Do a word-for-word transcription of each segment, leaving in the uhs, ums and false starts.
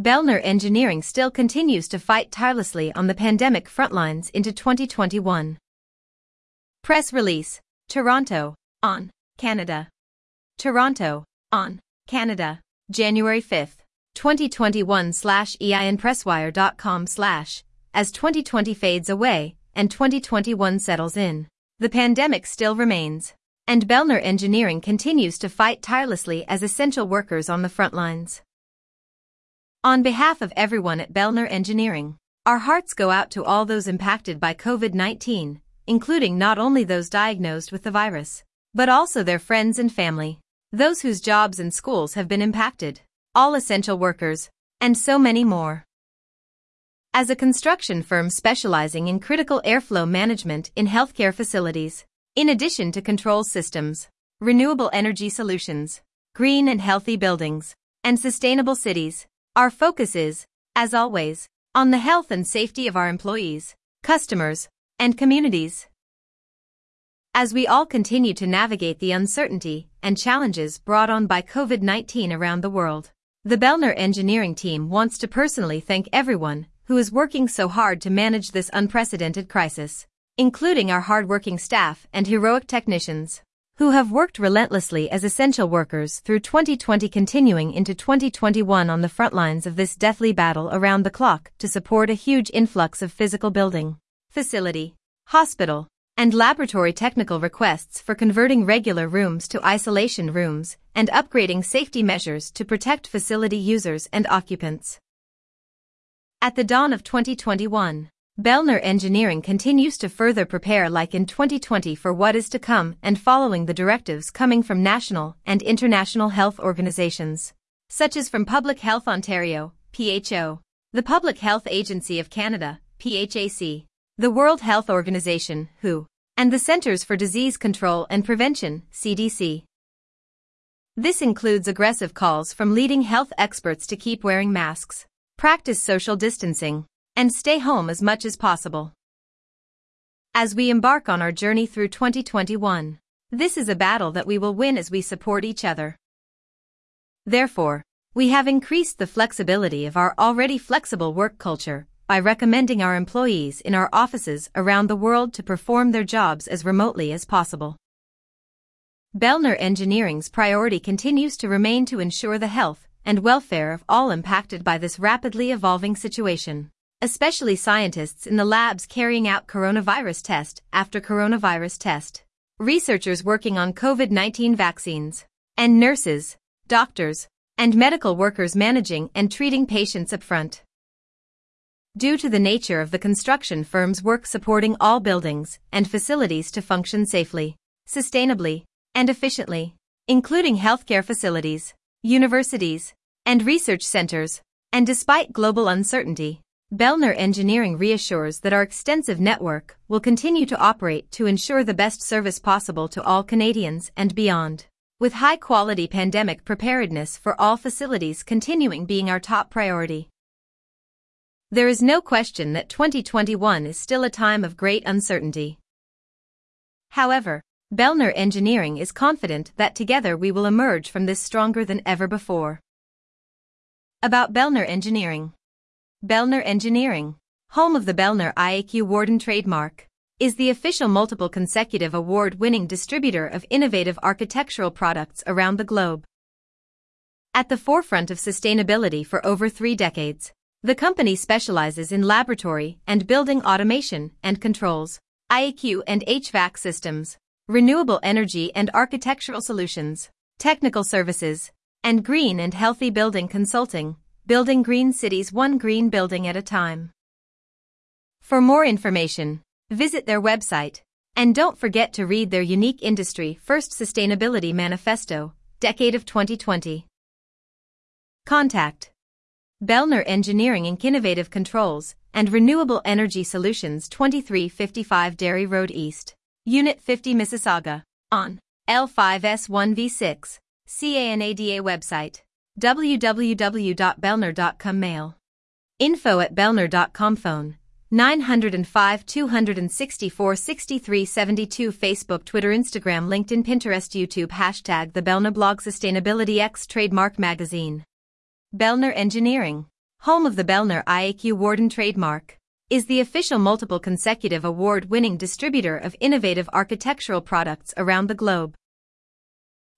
Belnor Engineering still continues to fight tirelessly on the pandemic frontlines into twenty twenty-one. Press release, Toronto, on, Canada. Toronto, on, Canada, January fifth, twenty twenty-one slash einpresswire.com slash, as twenty twenty fades away and twenty twenty-one settles in, the pandemic still remains, and Belnor Engineering continues to fight tirelessly as essential workers on the frontlines. On behalf of everyone at Belnor Engineering, our hearts go out to all those impacted by COVID nineteen, including not only those diagnosed with the virus, but also their friends and family, those whose jobs and schools have been impacted, all essential workers, and so many more. As a construction firm specializing in critical airflow management in healthcare facilities, in addition to control systems, renewable energy solutions, green and healthy buildings, and sustainable cities, our focus is, as always, on the health and safety of our employees, customers, and communities. As we all continue to navigate the uncertainty and challenges brought on by COVID nineteen around the world, the Belnor Engineering team wants to personally thank everyone who is working so hard to manage this unprecedented crisis, including our hardworking staff and heroic technicians, who have worked relentlessly as essential workers through twenty twenty continuing into twenty twenty-one on the front lines of this deathly battle around the clock to support a huge influx of physical building, facility, hospital, and laboratory technical requests for converting regular rooms to isolation rooms and upgrading safety measures to protect facility users and occupants. At the dawn of twenty twenty-one, Belnor Engineering continues to further prepare like in twenty twenty for what is to come and following the directives coming from national and international health organizations, such as from Public Health Ontario, P H O, the Public Health Agency of Canada, P H A C, the World Health Organization, W H O, and the Centers for Disease Control and Prevention, C D C. This includes aggressive calls from leading health experts to keep wearing masks, practice social distancing, and stay home as much as possible. As we embark on our journey through twenty twenty-one, this is a battle that we will win as we support each other. Therefore, we have increased the flexibility of our already flexible work culture by recommending our employees in our offices around the world to perform their jobs as remotely as possible. Belnor Engineering's priority continues to remain to ensure the health and welfare of all impacted by this rapidly evolving situation, especially scientists in the labs carrying out coronavirus test after coronavirus test, researchers working on COVID nineteen vaccines, and nurses, doctors, and medical workers managing and treating patients up front. Due to the nature of the construction firm's work supporting all buildings and facilities to function safely, sustainably, and efficiently, including healthcare facilities, universities, and research centers, and despite global uncertainty, Belnor Engineering reassures that our extensive network will continue to operate to ensure the best service possible to all Canadians and beyond, with high-quality pandemic preparedness for all facilities continuing being our top priority. There is no question that twenty twenty-one is still a time of great uncertainty. However, Belnor Engineering is confident that together we will emerge from this stronger than ever before. About Belnor Engineering. Belnor Engineering, home of the Belnor I A Q Warden trademark, is the official multiple consecutive award-winning distributor of innovative architectural products around the globe. At the forefront of sustainability for over three decades, the company specializes in laboratory and building automation and controls, I A Q and H V A C systems, renewable energy and architectural solutions, technical services, and green and healthy building consulting, building green cities one green building at a time. For more information, visit their website, and don't forget to read their unique industry first sustainability manifesto, Decade of twenty twenty. Contact Belnor Engineering in Innovative Controls and Renewable Energy Solutions, twenty-three fifty-five Dairy Road East, Unit fifty, Mississauga, on L five S one V six, CANADA website. w w w dot belnor dot com Mail. Info at belnor dot com Phone, nine oh five, two six four, six three seven two Facebook, Twitter, Instagram, LinkedIn, Pinterest, YouTube Hashtag The Belnor Blog Sustainability X Trademark Magazine. Belnor Engineering, home of the Belnor I A Q Warden trademark, is the official multiple consecutive award-winning distributor of innovative architectural products around the globe.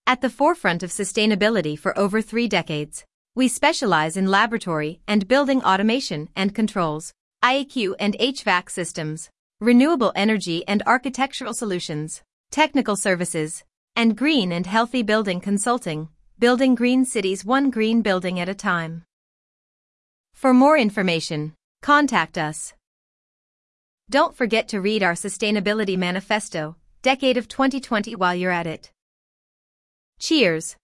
At the forefront of sustainability for over three decades, we specialize in laboratory and building automation and controls, I A Q and H V A C systems, renewable energy and architectural solutions, technical services, and green and healthy building consulting, building green cities one green building at a time. For more information, contact us. Don't forget to read our Sustainability Manifesto, Decade of twenty twenty, while you're at it. Cheers!